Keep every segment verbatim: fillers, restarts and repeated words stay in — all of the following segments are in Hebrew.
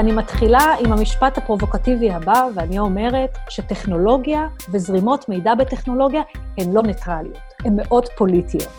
ואני מתחילה עם המשפט הפרובוקטיבי הבא, ואני אומרת שטכנולוגיה וזרימות מידע בטכנולוגיה הן לא ניטרליות, הן מאוד פוליטיות.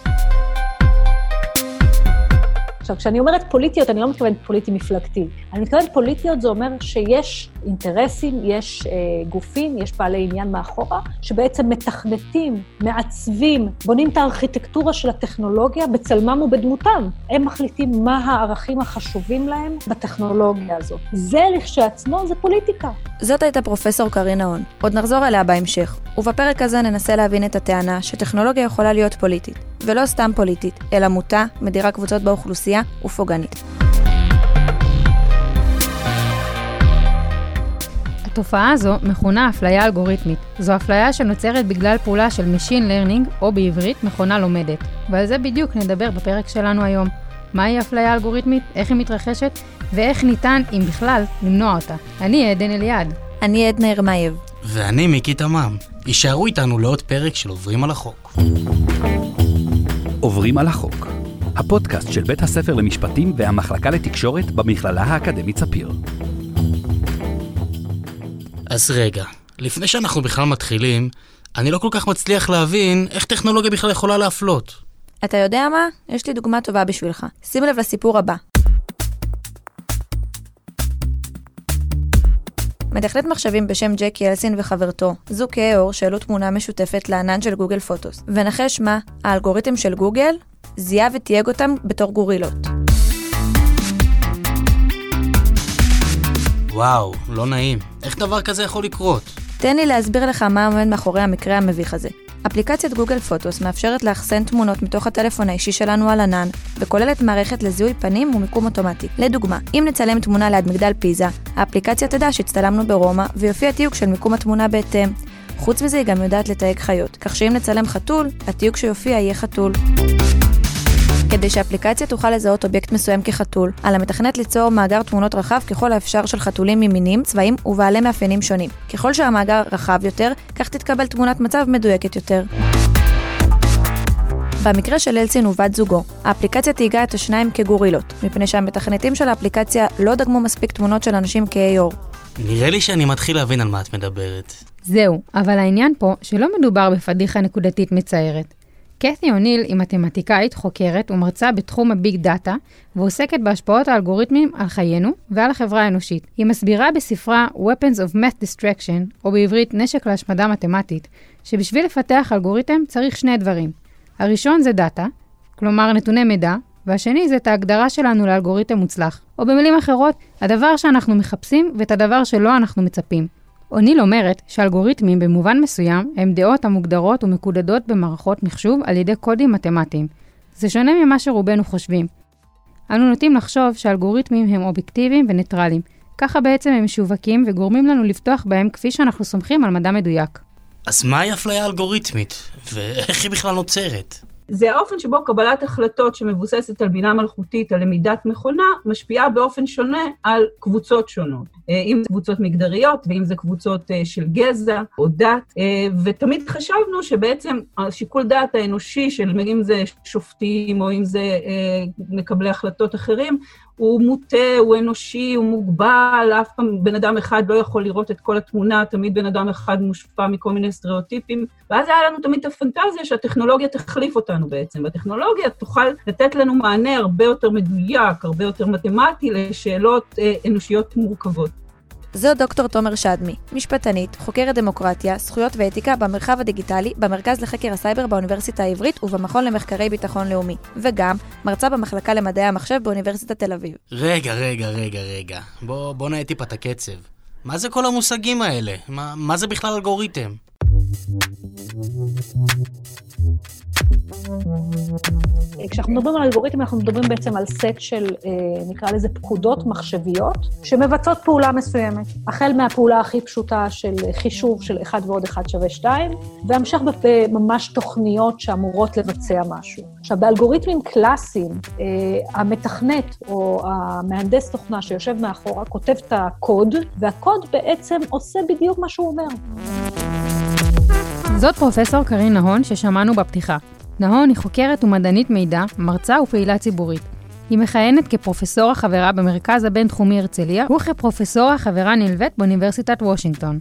עכשיו, כשאני אומרת פוליטיות, אני לא מתכוונת פוליטי מפלגתי. אני מתכוונת פוליטיות, זה אומר שיש אינטרסים, יש אה, גופים, יש בעלי עניין מאחורה, שבעצם מתכנתים, מעצבים, בונים את הארכיטקטורה של הטכנולוגיה בצלמם ובדמותם. הם מחליטים מה הערכים החשובים להם בטכנולוגיה הזאת. זה לכשעצמו, זה פוליטיקה. זאת הייתה פרופסור קרין נהון. עוד נחזור אליה בהמשך. ובפרק הזה ננסה להבין את הטענה שטכנולוגיה יכולה להיות פוליטית. ולא סתם פוליטית, אלא מוטה, מדירה קבוצות באוכלוסייה ופוגענית. התופעה הזו מכונה אפליה אלגוריתמית. זו אפליה שנוצרת בגלל פעולה של Machine Learning, או בעברית מכונה לומדת. ועל זה בדיוק נדבר בפרק שלנו היום. מהי אפליה אלגוריתמית, איך היא מתרחשת, ואיך ניתן, אם בכלל, למנוע אותה. אני עדן אליעד. אני עדנה הרמייב. ואני מיקי תמם. יישארו איתנו לעוד פרק של עוברים על החוק. עוברים על החוק, הפודקאסט של בית הספר למשפטים והמחלקה לתקשורת במכללה האקדמית ספיר. אז רגע, לפני שאנחנו בכלל מתחילים, אני לא כל כך מצליח להבין איך טכנולוגיה בכלל יכולה להפלות. אתה יודע מה? יש לי דוגמה טובה בשבילך. שים לב לסיפור הבא. מתכנת מחשבים בשם ג'קי אלסטון וחברתו, זוקי אור, שאלו תמונה משותפת לענן של גוגל פוטוס. ונחש מה, האלגוריתם של גוגל זיהה ותייג אותם בתור גורילות. וואו, לא נעים. איך דבר כזה יכול לקרות? תן לי להסביר לך מה עומד מאחורי המקרה המביך הזה. אפליקציית גוגל פוטוס מאפשרת לאחסן תמונות מתוך הטלפון האישי שלנו על ענן, וכוללת מערכת לזיהוי פנים ומיקום אוטומטי. לדוגמה, אם נצלם תמונה ליד מגדל פיזה, האפליקציה תדע שהצטלמנו ברומא, ויופיע תיוג של מיקום התמונה בהתאם. חוץ מזה היא גם יודעת לתייג חיות, כך שאם נצלם חתול, התיוג שיופיע יהיה חתול. כדי שהאפליקציה תוכל לזהות אובייקט מסוים כחתול, על המתכנת ליצור מאגר תמונות רחב ככל האפשר של חתולים ממינים, צבעים ובעלי מאפיינים שונים. ככל שהמאגר רחב יותר, כך תתקבל תמונת מצב מדויקת יותר. במקרה של אלסין ובת זוגו, האפליקציה תהיגה את השניים כגורילות, מפני שהמתכנתים של האפליקציה לא דגמו מספיק תמונות של אנשים כאיור. נראה לי שאני מתחיל להבין על מה את מדברת. זהו, אבל העניין פה שלא מדובר בפדיחה נקודתית מצערת. קאתי אוניל היא מתמטיקאית, חוקרת ומרצה בתחום הביג דאטה, ועוסקת בהשפעות האלגוריתמים על חיינו ועל החברה האנושית. היא מסבירה בספרה Weapons of Math Destruction, או בעברית נשק להשמדה מתמטית, שבשביל לפתח אלגוריתם צריך שני דברים. הראשון זה דאטה, כלומר נתוני מידע, והשני זה את ההגדרה שלנו לאלגוריתם מוצלח. או במילים אחרות, הדבר שאנחנו מחפשים ואת הדבר שלא אנחנו מצפים. אוניל אומרת שאלגוריתמים במובן מסוים הם דעות המוגדרות ומקודדות במערכות מחשוב על ידי קודים מתמטיים. זה שונה ממה שרובנו חושבים. אנו נוטים לחשוב שאלגוריתמים הם אובייקטיביים וניטרליים. ככה בעצם הם משווקים וגורמים לנו לפתוח בהם כפי שאנחנו סומכים על מדע מדויק. אז מהי אפליה אלגוריתמית? ואיך היא בכלל נוצרת? זה האופן שבו קבלת החלטות שמבוססת על בינה מלאכותית, על למידת מכונה, משפיעה באופן שונה על קבוצות שונות. אם זה קבוצות מגדריות, ואם זה קבוצות של גזע או דת, ותמיד חשבנו שבעצם השיקול דעת האנושי של אם זה שופטים או אם זה מקבלי החלטות אחרים, הוא מוטה, הוא אנושי, הוא מוגבל, אף פעם בן אדם אחד לא יכול לראות את כל התמונה, תמיד בן אדם אחד מושפע מכל מיני סטריאוטיפים, ואז היה לנו תמיד את הפנטזיה שהטכנולוגיה תחליף אותנו בעצם, והטכנולוגיה תוכל לתת לנו מענה הרבה יותר מדויק, הרבה יותר מתמטי לשאלות אנושיות מורכבות. זו דוקטור תומר שדמי, משפטנית, חוקרת דמוקרטיה, זכויות ואתיקה במרחב הדיגיטלי, במרכז לחקר הסייבר באוניברסיטה העברית ובמכון למחקרי ביטחון לאומי, וגם מרצה במחלקה למדעי המחשב באוניברסיטת תל אביב. רגע, רגע, רגע, רגע. בוא, בוא נהיה טיפה את הקצב. מה זה כל המושגים האלה? מה, מה זה בכלל אלגוריתם? כשאנחנו מדברים על אלגוריתם, אנחנו מדברים בעצם על סט של, נקרא לזה, פקודות מחשביות, שמבצעות פעולה מסוימת. החל מהפעולה הכי פשוטה של חישוב של אחד ועוד אחד שווה שתיים, והמשך בממש תוכניות שאמורות לבצע משהו. עכשיו, באלגוריתמים קלאסיים, המתכנת או המהנדס תוכנה שיושב מאחורה, כותב את הקוד, והקוד בעצם עושה בדיוק מה שהוא אומר. זאת פרופסור קרין נהון ששמענו בפתיחה. נהון היא חוקרת ומדענית מידע, מרצה ופעילה ציבורית. היא מכהנת כפרופסורה חברה במרכז הבינתחומי הרצליה, וכפרופסורה חברה נלווית באוניברסיטת וושינגטון.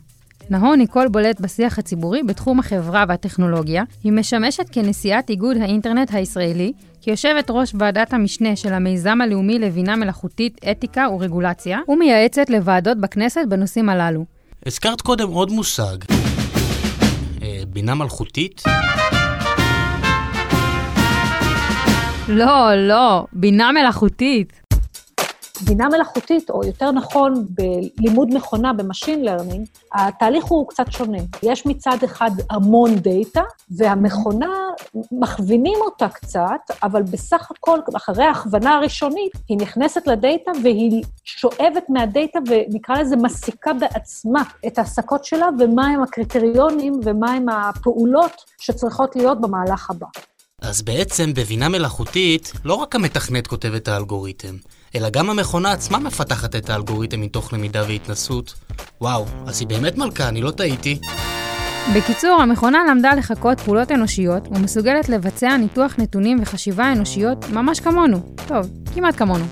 נהון היא קול בולט בשיח הציבורי בתחום החברה והטכנולוגיה, היא משמשת כנשיאת איגוד האינטרנט הישראלי, כיושבת ראש ועדת המשנה של המיזם הלאומי לבינה מלאכותית, אתיקה ורגולציה, ומייעצת לוועדות בכנסת בנושאים הללו. הזכרת קודם עוד מושג, בינה מלאכותית? לא, לא, בינה מלאכותית. בינה מלאכותית, או יותר נכון בלימוד מכונה במשין לרנינג, התהליך הוא קצת שונה. יש מצד אחד המון דאטה, והמכונה, מכווינים אותה קצת, אבל בסך הכל, אחרי ההכוונה הראשונית, היא נכנסת לדאטה והיא שואבת מהדאטה, ונקרא לזה מסיקה בעצמה את ההסקות שלה, ומה הם הקריטריונים ומה הם הפעולות שצריכות להיות במהלך הבא. אז בעצם בבינה מלאכותית, לא רק המתכנת כותב את האלגוריתם, אלא גם המכונה עצמה מפתחת את האלגוריתם מתוך למידה והתנסות. וואו, אז היא באמת מלכה, אני לא טעיתי. בקיצור, המכונה למדה לחקות פעולות אנושיות ומסוגלת לבצע ניתוח נתונים וחשיבה אנושיות ממש כמונו. טוב, כמעט כמונו.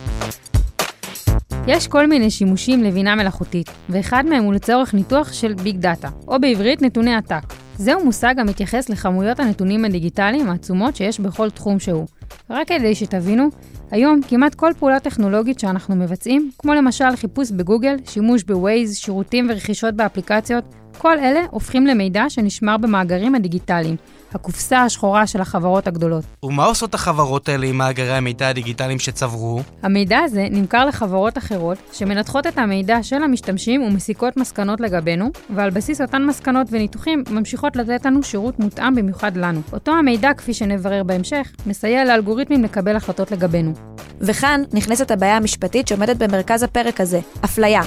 יש כל מיני שימושים לבינה מלאכותית, ואחד מהם הוא לצורך ניתוח של ביג דאטה, או בעברית נתוני עתק. זהו מושג המתייחס לכמויות הנתונים הדיגיטליים העצומות שיש בכל תחום שהוא. רק כדי שתבינו, היום כמעט כל פעולה טכנולוגית שאנחנו מבצעים, כמו למשל חיפוש בגוגל, שימוש בווייז, שירותים ורכישות באפליקציות, כל אלה הופכים למידע שנשמר במאגרים הדיגיטליים, הקופסה השחורה של החברות הגדולות. ומה עושות החברות האלה עם מאגרי המידע הדיגיטליים שצברו? המידע הזה נמכר לחברות אחרות שמנתחות את המידע של המשתמשים ומסיקות מסקנות לגבינו, ועל בסיס אותן מסקנות וניתוחים ממשיכות לתת לנו שירות מותאם במיוחד לנו. אותו המידע, כפי שנברר בהמשך, מסייע לאלגוריתמים לקבל החלטות לגבינו. וכאן נכנסת הבעיה המשפטית שעומדת במרכז הפרק הזה, אפליה.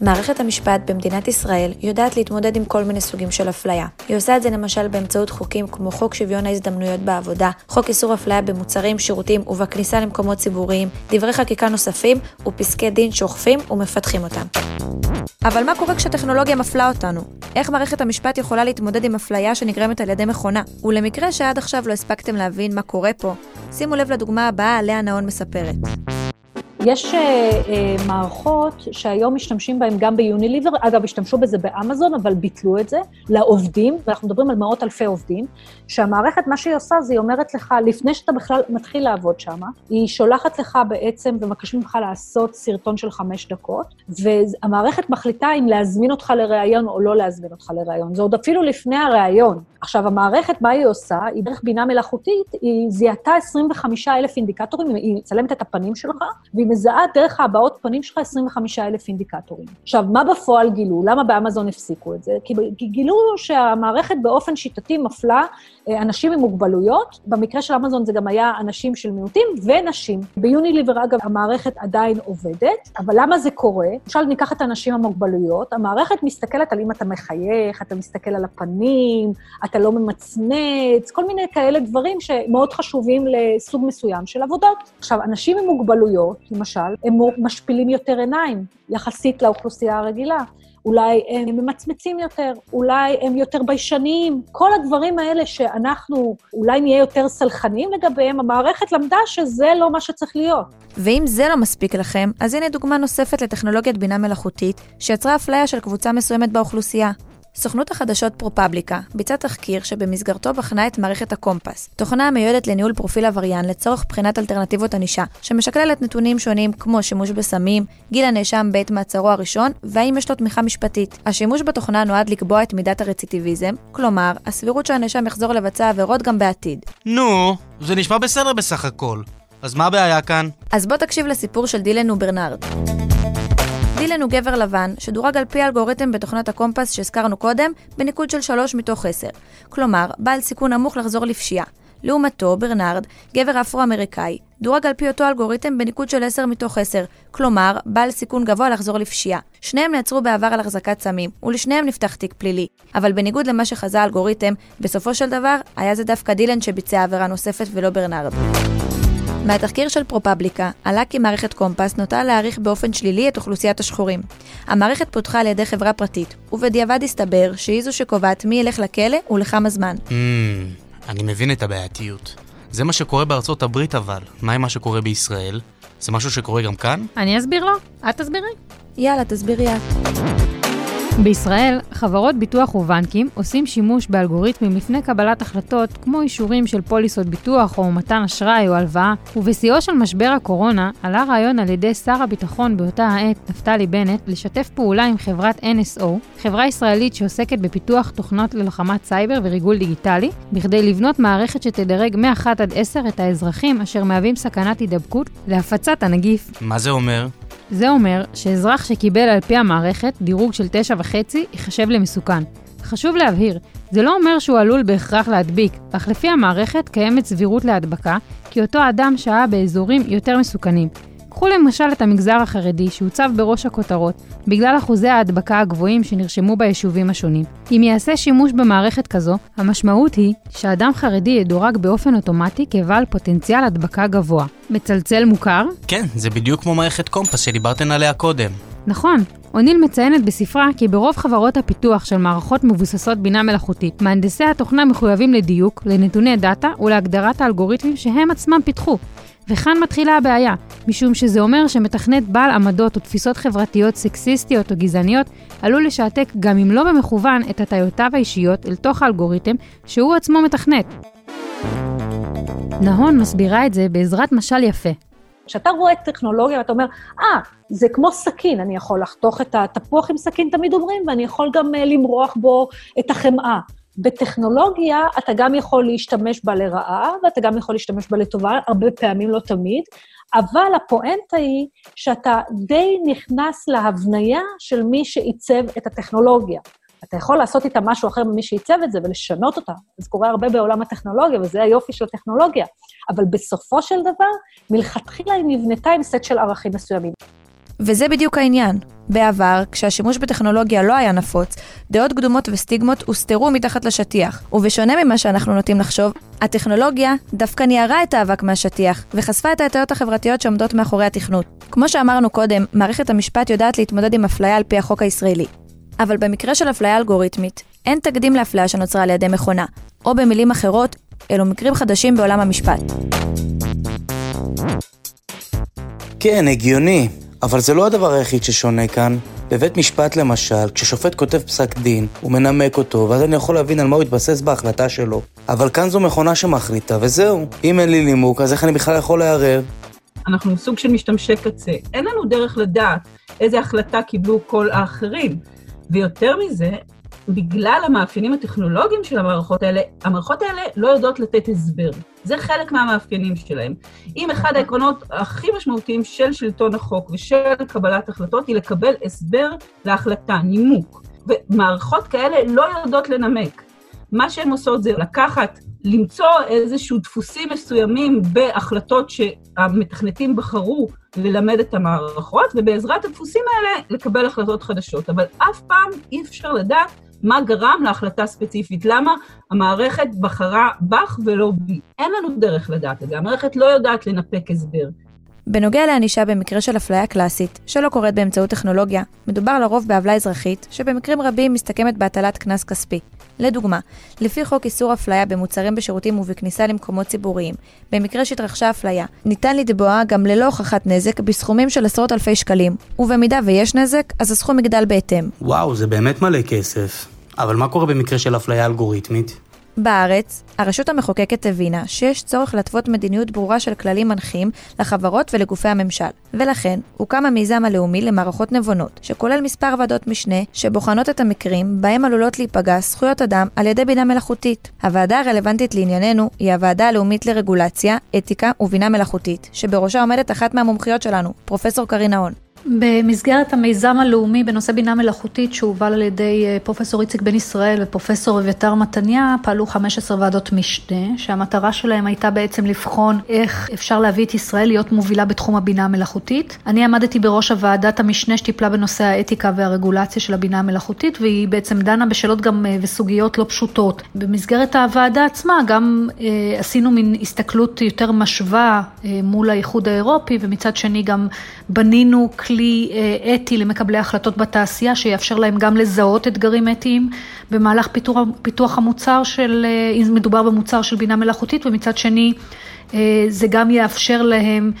מערכת המשפט במדינת ישראל יודעת להתמודד עם כל מיני סוגים של אפליה. היא עושה את זה למשל באמצעות חוקים כמו חוק שוויון ההזדמנויות בעבודה, חוק איסור אפליה במוצרים, שירותים ובכניסה למקומות ציבוריים, דברי חקיקה נוספים ופסקי דין שוכפים ומפתחים אותם. אבל מה קורה כשהטכנולוגיה מפלה אותנו? איך מערכת המשפט יכולה להתמודד עם אפליה שנגרמת על ידי מכונה? ולמקרה שעד עכשיו לא הספקתם להבין מה קורה פה, שימו לב לדוגמה הבאה עליה נהון מספרת. יש מערכות שהיום משתמשים בהן גם ביוניליבר, אגב, השתמשו בזה באמזון, אבל ביטלו את זה לעובדים, ואנחנו מדברים על מאות אלפי עובדים, שהמערכת, מה שהיא עושה, זה היא אומרת לך, לפני שאתה בכלל מתחיל לעבוד שם, היא שולחת לך בעצם, ומבקשים ממך לעשות סרטון של חמש דקות, והמערכת מחליטה אם להזמין אותך לראיון או לא להזמין אותך לראיון. זה עוד אפילו לפני הראיון. עכשיו, המערכת, מה היא עושה? היא דרך בינה מלאכותית, היא זיהתה עשרים וחמישה אלף אינדיקטורים, היא מצלמת את הפנים שלך, והיא מזהה דרך הבאות פנים שלך עשרים וחמישה אלף אינדיקטורים. עכשיו, מה בפועל גילו? למה באמזון הפסיקו את זה? כי גילו שהמערכת באופן שיטתי מפלה אנשים עם מוגבלויות, במקרה של אמזון זה גם היה אנשים של מיעוטים ונשים. ביוניליבר, אגב, המערכת עדיין עובדת, אבל למה זה קורה? למשל, ניקח את האנשים המוגבלויות, המערכת מסתכלת על אם אתה מחייך, אתה מסתכל על הפנים, אתה לא ממצמץ, כל מיני כאלה דברים שמאוד חשובים לסוג מסוים של עבודות. עכשיו, אנשים עם מוגבלויות, למשל, הם משפילים יותר עיניים, יחסית לאוכלוסייה הרגילה. אולי הם ממצמצים יותר, אולי הם יותר ביישניים. כל הדברים האלה שאנחנו אולי נהיה יותר סלחנים לגביהם, המערכת למדה שזה לא מה שצריך להיות. ואם זה לא מספיק לכם, אז הנה דוגמה נוספת לטכנולוגיית בינה מלאכותית, שיצרה אפליה של קבוצה מסוימת באוכלוסייה. סוכנות החדשות פרופבליקה ביצעה תחקיר שבמסגרתו בחנה את מערכת הקומפס, תוכנה המיועדת לניהול פרופיל עבריין לצורך בחינת אלטרנטיבות ענישה, שמשקללת נתונים שונים כמו שימוש בסמים, גיל הנאשם בעת מעצרו הראשון, והאם יש לו תמיכה משפטית. השימוש בתוכנה נועד לקבוע את מידת הרציטיביזם, כלומר, הסבירות שהנאשם יחזור לבצע עבירות גם בעתיד. נו, זה נשמע בסדר בסך הכל. אז מה הבעיה כאן? אז בוא תקשיב לסיפור של דילן וברנרד. דילן הוא גבר לבן שדורג על פי אלגוריתם בתוכנת הקומפס שהזכרנו קודם בניקוד של שלוש מתוך עשר. כלומר, בעל סיכון נמוך לחזור לפשיעה. לעומתו, ברנרד, גבר אפרו-אמריקאי, דורג על פי אותו אלגוריתם בניקוד של עשר מתוך עשר. כלומר, בעל סיכון גבוה לחזור לפשיעה. שניהם נעצרו בעבר על החזקת סמים, ולשניהם נפתח תיק פלילי. אבל בניגוד למה שחזה האלגוריתם, בסופו של דבר, היה זה דווקא דילן שביצע עבירה נוספת ולא ברנרד. מהתחקיר של פרופבליקה עלה כי מערכת קומפס נוטה להעריך באופן שלילי את אוכלוסיית השחורים. המערכת פותחה על ידי חברה פרטית, ובדיעבד הסתבר שהיא זו שקובעת מי ילך לכלא ולכמה זמן. Mm, אני מבין את הבעייתיות. זה מה שקורה בארצות הברית אבל. מה עם מה שקורה בישראל? זה משהו שקורה גם כאן? אני אסביר לו. את תסבירי? יאללה, תסבירי את. בישראל, חברות ביטוח ובנקים עושים שימוש באלגוריתמים לפני קבלת החלטות, כמו אישורים של פוליסות ביטוח או מתן אשראי או הלוואה, ובשיאו של משבר הקורונה עלה רעיון על ידי שר הביטחון באותה העת, נפתלי בנט, לשתף פעולה עם חברת אן אס או, חברה ישראלית שעוסקת בפיתוח תוכנות ללוחמת סייבר וריגול דיגיטלי, בכדי לבנות מערכת שתדרג מאחת עד עשר את האזרחים אשר מהווים סכנת הידבקות להפצת הנגיף. מה זה אומר? זה אומר שאזרח שקיבל על פי המערכת דירוג של תשע וחצי יחשב למסוכן. חשוב להבהיר, זה לא אומר שהוא עלול בהכרח להדביק, אך לפי המערכת קיימת סבירות להדבקה, כי אותו אדם שהיה באזורים יותר מסוכנים. קחו למשל את המגזר החרדי שהוצב בראש הכותרות, בגלל אחוזי ההדבקה הגבוהים שנרשמו ביישובים השונים. אם יעשה שימוש במערכת כזו, המשמעות היא שאדם חרדי ידורג באופן אוטומטי כבעל פוטנציאל הדבקה גבוה. מצלצל מוכר? כן, זה בדיוק כמו מערכת קומפס שדיברתן עליה קודם. נכון. אוניל מציינת בספרה כי ברוב חברות הפיתוח של מערכות מבוססות בינה מלאכותית, מהנדסי התוכנה מחויבים לדיוק, לנתוני דאטה ולהגדרת האלגוריתמים שהם עצמם פיתחו. וכאן מתחילה הבעיה, משום שזה אומר שמתכנת בעל עמדות או תפיסות חברתיות סקסיסטיות או גזעניות עלול לשעתק גם אם לא במכוון את הטיותיו האישיות אל תוך האלגוריתם שהוא עצמו מתכנת. נהון מסבירה את זה בעזרת משל יפה. כשאתה רואה את טכנולוגיה ואתה אומר, אה, זה כמו סכין, אני יכול לחתוך את התפוח עם סכין תמיד אומרים, ואני יכול גם למרוח בו את החמאה. בטכנולוגיה אתה גם יכול להשתמש בה לרעה, ואתה גם יכול להשתמש בה לטובה, הרבה פעמים לא תמיד, אבל הפואנטה היא שאתה די נכנס להבניה של מי שעיצב את הטכנולוגיה. אתה יכול לעשות איתה משהו אחר ממי שעיצב את זה ולשנות אותה. זה קורה הרבה בעולם הטכנולוגיה, וזה היופי של הטכנולוגיה. אבל בסופו של דבר, מלכתחילה היא נבנתה עם סט של ערכים מסוימים. וזה בדיוק העניין. בעבר, כשהשימוש בטכנולוגיה לא היה נפוץ, דעות קדומות וסטיגמות הוסתרו מתחת לשטיח, ובשונה ממה שאנחנו נוטים לחשוב, הטכנולוגיה דווקא ניירה את האבק מהשטיח, וחשפה את ההטיות החברתיות שעומדות מאחורי התכנות. כמו שאמרנו קודם, מערכת המשפט יודעת להתמודד עם אפליה על פי החוק הישראלי. אבל במקרה של אפליה אלגוריתמית, אין תקדים לאפליה שנוצרה על ידי מכונה, או במילים אחרות, אלו מקרים חדשים בעולם המשפט. כן, הגיוני. אבל זה לא הדבר היחיד ששונה כאן. בבית משפט למשל, כששופט כותב פסק דין, הוא מנמק אותו, ואז אני יכול להבין על מה הוא התבסס בהחלטה שלו. אבל כאן זו מכונה שמחליטה, וזהו. אם אין לי לימוק, אז איך אני בכלל יכול לערב? אנחנו סוג של משתמשי קצה. אין לנו דרך לדעת איזה החלטה קיבלו כל האחרים. ויותר מזה, בגלל המאפיינים הטכנולוגיים של המערכות האלה, המערכות האלה לא יודעות לתת הסבר. זה חלק מהמאפיינים שלהם. אם אחד העקרונות הכי משמעותיים של שלטון החוק ושל קבלת החלטות, היא לקבל הסבר להחלטה, נימוק. ומערכות כאלה לא יודעות לנמק. מה שהן עושות זה לקחת, למצוא איזשהו דפוסים מסוימים בהחלטות שהמתכנתים בחרו ללמד את המערכות, ובעזרת הדפוסים האלה לקבל החלטות חדשות. אבל אף פעם אי אפשר לדעת מה גרם להחלטה ספציפית, למה המערכת בחרה בך ולא בי. אין לנו דרך לדעת את זה, המערכת לא יודעת לנפק הסבר. בנוגע לענישה במקרה של אפליה קלאסית, שלא קורית באמצעות טכנולוגיה, מדובר לרוב באפליה אזרחית, שבמקרים רבים מסתכמת בהטלת קנס כספי. לדוגמה, לפי חוק איסור אפליה במוצרים בשירותים ובכניסה למקומות ציבוריים, במקרה שהתרחשה אפליה, ניתן לדבוע גם ללא הוכחת נזק בסכומים של עשרות אלפי שקלים, ובמידה ויש נזק, אז הסכום יגדל בהתאם. וואו, זה באמת מלא כסף. אבל מה קורה במקרה של אפליה אלגוריתמית? בארץ, הרשות המחוקקת הבינה שיש צורך לתוות מדיניות ברורה של כללים מנחים לחברות ולגופי הממשל, ולכן הוקם המיזם הלאומי למערכות נבונות, שכולל מספר ועדות משנה שבוחנות את המקרים בהם עלולות להיפגע זכויות אדם על ידי בינה מלאכותית. הוועדה הרלוונטית לענייננו היא הוועדה הלאומית לרגולציה, אתיקה ובינה מלאכותית, שבראשה עומדת אחת מהמומחיות שלנו, פרופסור קרין נהון. במסגרת המיזם הלאומי בנושא בינה מלאכותית שהובל על ידי פרופסור יצחק בן ישראל ופרופסור ויתר מתניה פעלו חמש עשרה ועדות משנה שהמטרה שלהם הייתה בעצם לבחון איך אפשר להביא את ישראל להיות מובילה בתחום הבינה המלאכותית. אני עמדתי בראש הוועדת המשנה שטיפלה בנושא האתיקה והרגולציה של הבינה המלאכותית והיא בעצם דנה בשאלות גם וסוגיות לא פשוטות. במסגרת הוועדה עצמה גם אה, עשינו מין הסתכלות יותר משווה אה, מול האיחוד האירופי ומצד שני גם בנינו כל כלי אתי למקבלי החלטות בתעשייה, שיאפשר להם גם לזהות אתגרים אתיים במהלך פיתוח, פיתוח המוצר של, אם מדובר במוצר של בינה מלאכותית, ומצד שני זה גם יאפשר להם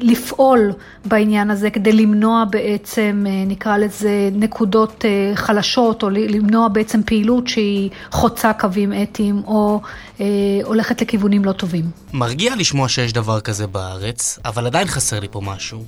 לפעול בעניין הזה כדי למנוע בעצם, נקרא לזה, נקודות חלשות, או למנוע בעצם פעילות שהיא חוצה קווים אתיים, או הולכת לכיוונים לא טובים. מרגיע לשמוע שיש דבר כזה בארץ, אבל עדיין חסר לי פה משהו.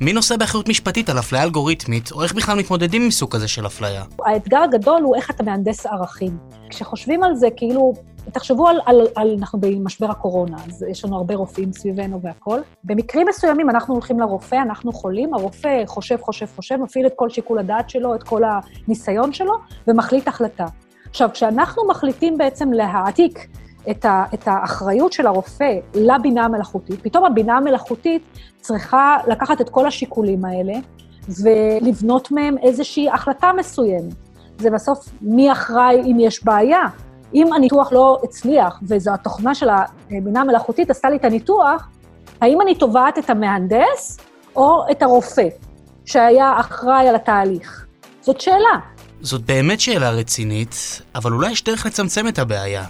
מי נושא באחריות משפטית על אפליה אלגוריתמית, או איך בכלל מתמודדים עם סוג כזה של אפליה? האתגר הגדול הוא איך אתה מהנדס ערכים. כשחושבים על זה, כאילו, תחשבו על, על, על, אנחנו במשבר הקורונה, אז יש לנו הרבה רופאים סביבנו והכל. במקרים מסוימים אנחנו הולכים לרופא, אנחנו חולים, הרופא חושב, חושב, חושב, מפעיל את כל שיקול הדעת שלו, את כל הניסיון שלו, ומחליט החלטה. עכשיו, כשאנחנו מחליטים בעצם להעתיק את, ה, את האחריות של הרופא לבינה המלאכותית, פתאום הבינה המלאכותית צריכה לקחת את כל השיקולים האלה, ולבנות מהם איזושהי החלטה מסוימת. זה בסוף מי אחראי אם יש בעיה. אם הניתוח לא הצליח, וזו התוכנה של הבינה המלאכותית עשתה לי את הניתוח, האם אני תובעת את המהנדס או את הרופא שהיה אחראי על התהליך? זאת שאלה. זאת באמת שאלה רצינית, אבל אולי יש דרך לצמצם את הבעיה.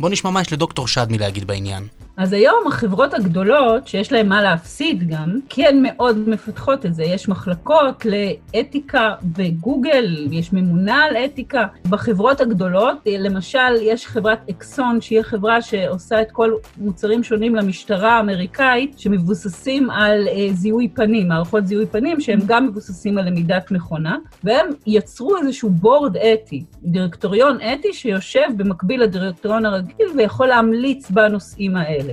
בוא נשמע מה יש לדוקטור שדמי להגיד בעניין. אז היום החברות הגדולות, שיש להן מה להפסיד גם, כן מאוד מפתחות את זה. יש מחלקות לאתיקה בגוגל, יש ממונה על אתיקה. בחברות הגדולות, למשל, יש חברת אקסון, שהיא חברה שעושה את כל מוצרים שונים למשטרה האמריקאית, שמבוססים על זיהוי פנים, מערכות זיהוי פנים, שהם גם מבוססים על למידת מכונה, והם יצרו איזשהו בורד אתי, דירקטוריון אתי שיושב במקביל לדירקטוריון הרגיל, ויכול להמליץ בנושאים האלה.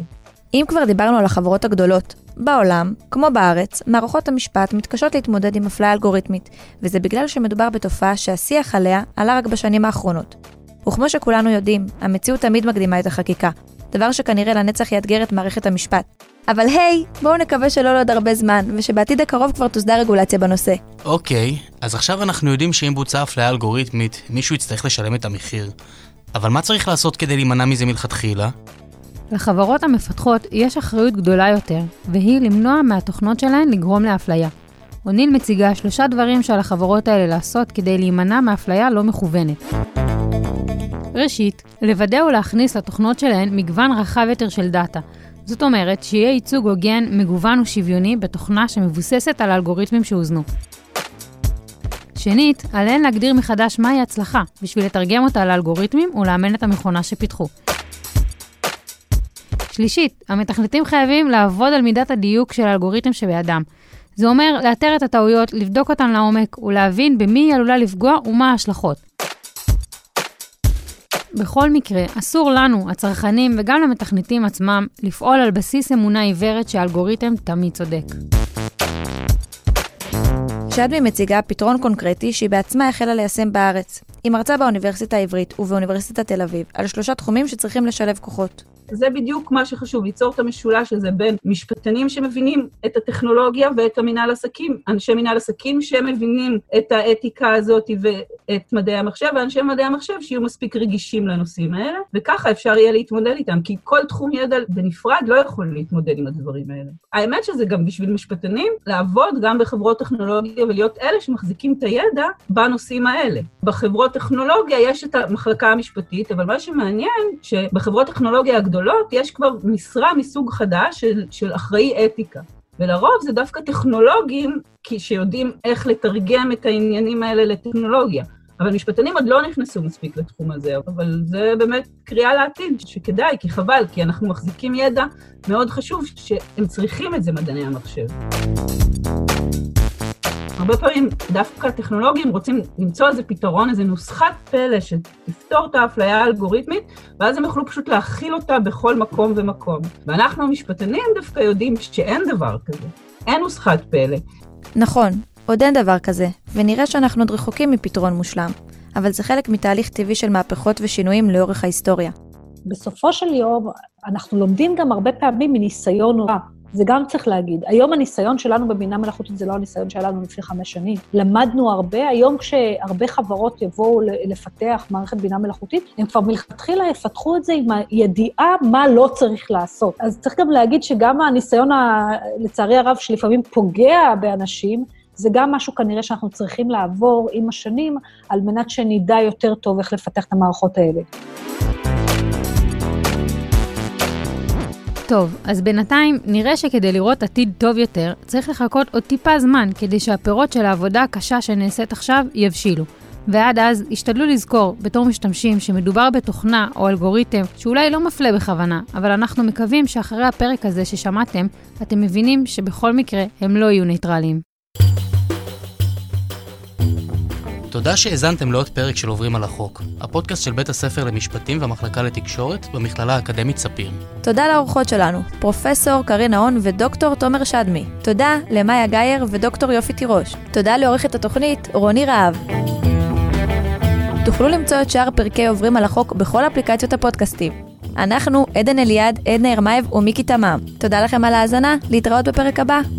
אם כבר דיברנו על החברות הגדולות, בעולם, כמו בארץ, מערכות המשפט מתקשות להתמודד עם אפליה אלגוריתמית, וזה בגלל שמדובר בתופעה שהשיח עליה עלה רק בשנים האחרונות. וכמו שכולנו יודעים, המציאות תמיד מקדימה את החקיקה, דבר שכנראה לנצח יאתגר את מערכת המשפט. אבל היי, בואו נקווה שלא לעוד הרבה זמן, ושבעתיד הקרוב כבר תוסדר רגולציה בנושא. אוקיי, אז עכשיו אנחנו יודעים שאם בוצעה אפליה אלגוריתמית, מישהו יצטרך לשלם את המחיר. אבל מה צריך לעשות כדי להימנע מזה מלכתחילה? לחברות המפתחות יש אחריות גדולה יותר, והיא למנוע מהתוכנות שלהן לגרום לאפליה. אוניל מציגה שלושה דברים שעל החברות האלה לעשות כדי להימנע מאפליה לא מכוונת. ראשית, לוודא ולהכניס לתוכנות שלהן מגוון רחב יותר של דאטה. זאת אומרת שיהיה ייצוג הוגן, מגוון ושוויוני בתוכנה שמבוססת על אלגוריתמים שהוזנו. שנית, עליהן להגדיר מחדש מהי הצלחה, בשביל לתרגם אותה לאלגוריתמים ולאמן את המכונה שפיתחו. שלישית, המתכנתים חייבים לעבוד על מידת הדיוק של האלגוריתם שבידם. זה אומר לאתר את הטעויות, לבדוק אותן לעומק ולהבין במי היא עלולה לפגוע ומה ההשלכות. בכל מקרה, אסור לנו, הצרכנים וגם למתכנתים עצמם, לפעול על בסיס אמונה עיוורת שהאלגוריתם תמיד צודק. שדמי מציגה פתרון קונקרטי שהיא בעצמה החלה ליישם בארץ. היא מרצה באוניברסיטה העברית ובאוניברסיטת תל אביב על שלושה תחומים שצריכים לשלב כוחות. זה בדיוק מה שחשוב, ליצור את המשולש הזה בין משפטנים שמבינים את הטכנולוגיה ואת המנהל עסקים, אנשי מנהל עסקים שמבינים את האתיקה הזאת ואת מדעי המחשב, ואנשי מדעי המחשב שיהיו מספיק רגישים לנושאים האלה, וככה אפשר יהיה להתמודד איתם, כי כל תחום ידע בנפרד לא יכול להתמודד עם הדברים האלה. האמת שזה גם בשביל משפטנים, לעבוד גם בחברות טכנולוגיה ולהיות אלה שמחזיקים את הידע בנושאים האלה. בחברות טכנולוגיה יש את המחלקה המשפטית, אבל מה שמעניין שבחברות טכנולוגיה יש כבר משרה מסוג חדש של, של אחראי אתיקה. ולרוב זה דווקא טכנולוגים שיודעים איך לתרגם את העניינים האלה לטכנולוגיה. אבל משפטנים עוד לא נכנסו מספיק לתחום הזה, אבל זה באמת קריאה לעתיד שכדאי, כי חבל, כי אנחנו מחזיקים ידע מאוד חשוב שהם צריכים את זה מדעני המחשב. הרבה פעמים דווקא הטכנולוגים רוצים למצוא איזה פתרון, איזה נוסחת פלא שתפתור את האפליה האלגוריתמית, ואז הם יוכלו פשוט להכיל אותה בכל מקום ומקום. ואנחנו המשפטנים דווקא יודעים שאין דבר כזה, אין נוסחת פלא. נכון, עוד אין דבר כזה, ונראה שאנחנו עוד רחוקים מפתרון מושלם, אבל זה חלק מתהליך טבעי של מהפכות ושינויים לאורך ההיסטוריה. בסופו של יום אנחנו לומדים גם הרבה פעמים מניסיון רע. זה גם צריך להגיד. היום הניסיון שלנו בבינה מלאכותית זה לא הניסיון שלנו לפני חמש שנים. למדנו הרבה, היום כשהרבה חברות יבואו לפתח מערכת בינה מלאכותית, הם כבר מלכתחילה יפתחו את זה עם הידיעה מה לא צריך לעשות. אז צריך גם להגיד שגם הניסיון, ה... לצערי הרב, שלפעמים פוגע באנשים, זה גם משהו כנראה שאנחנו צריכים לעבור עם השנים, על מנת שנדע יותר טוב איך לפתח את המערכות האלה. טוב, אז בינתיים נראה שכדי לראות עתיד טוב יותר, צריך לחכות עוד טיפה זמן כדי שהפירות של העבודה הקשה שנעשית עכשיו יבשילו. ועד אז השתדלו לזכור בתור משתמשים שמדובר בתוכנה או אלגוריתם שאולי לא מפלה בכוונה, אבל אנחנו מקווים שאחרי הפרק הזה ששמעתם, אתם מבינים שבכל מקרה הם לא יהיו ניטרליים. תודה שהזנתם לעוד פרק של עוברים על החוק, הפודקאסט של בית הספר למשפטים והמחלקה לתקשורת במכללה האקדמית ספיר. תודה לאורחות שלנו, פרופסור קרין נהון ודוקטור תומר שדמי. תודה למאיה גייר ודוקטור יופי תירוש. תודה לעורכת התוכנית רוני רהב. תוכלו למצוא את שאר פרקי עוברים על החוק בכל אפליקציות הפודקאסטים. אנחנו עדן אליעד, עדנה הרמייב ומיקי תמם. תודה לכם על ההאזנה, להתראות בפרק הבא.